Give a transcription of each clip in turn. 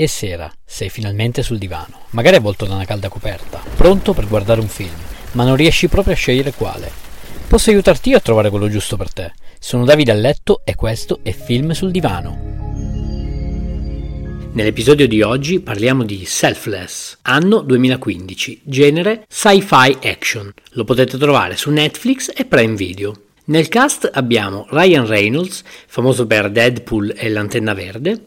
E sera, sei finalmente sul divano, magari avvolto da una calda coperta, pronto per guardare un film, ma non riesci proprio a scegliere quale. Posso aiutarti io a trovare quello giusto per te? Sono Davide Alletto e questo è Film sul Divano. Nell'episodio di oggi parliamo di Selfless, anno 2015, genere sci-fi action. Lo potete trovare su Netflix e Prime Video. Nel cast abbiamo Ryan Reynolds, famoso per Deadpool e l'Antenna Verde,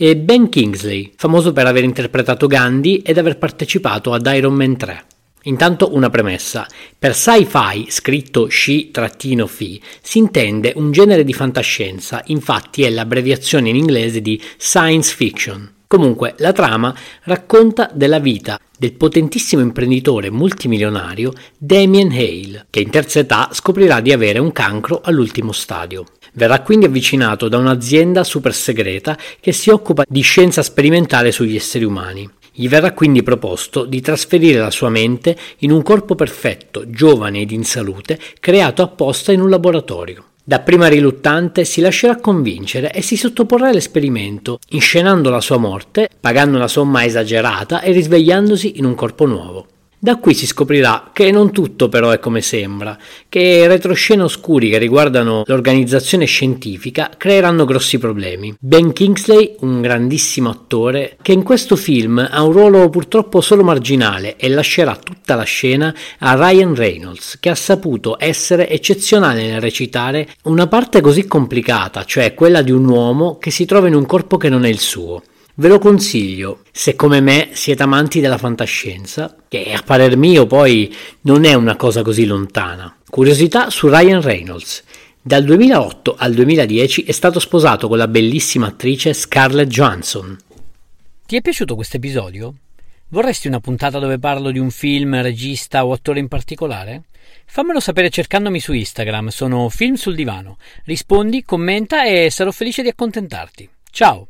e Ben Kingsley, famoso per aver interpretato Gandhi ed aver partecipato ad Iron Man 3. Intanto una premessa, per sci-fi, scritto sci-fi, si intende un genere di fantascienza, infatti è l'abbreviazione in inglese di science fiction. Comunque, la trama racconta della vita del potentissimo imprenditore multimilionario Damien Hale, che in terza età scoprirà di avere un cancro all'ultimo stadio. Verrà quindi avvicinato da un'azienda super segreta che si occupa di scienza sperimentale sugli esseri umani. Gli verrà quindi proposto di trasferire la sua mente in un corpo perfetto, giovane ed in salute, creato apposta in un laboratorio. Dapprima riluttante si lascerà convincere e si sottoporrà all'esperimento, inscenando la sua morte, pagando una somma esagerata e risvegliandosi in un corpo nuovo. Da qui si scoprirà che non tutto però è come sembra, che retroscene oscuri che riguardano l'organizzazione scientifica creeranno grossi problemi. Ben Kingsley, un grandissimo attore, che in questo film ha un ruolo purtroppo solo marginale e lascerà tutta la scena a Ryan Reynolds, che ha saputo essere eccezionale nel recitare una parte così complicata, cioè quella di un uomo che si trova in un corpo che non è il suo. Ve lo consiglio, se come me siete amanti della fantascienza, che a parer mio poi non è una cosa così lontana. Curiosità su Ryan Reynolds. Dal 2008 al 2010 è stato sposato con la bellissima attrice Scarlett Johansson. Ti è piaciuto questo episodio? Vorresti una puntata dove parlo di un film, regista o attore in particolare? Fammelo sapere cercandomi su Instagram, sono Film sul Divano. Rispondi, commenta e sarò felice di accontentarti. Ciao!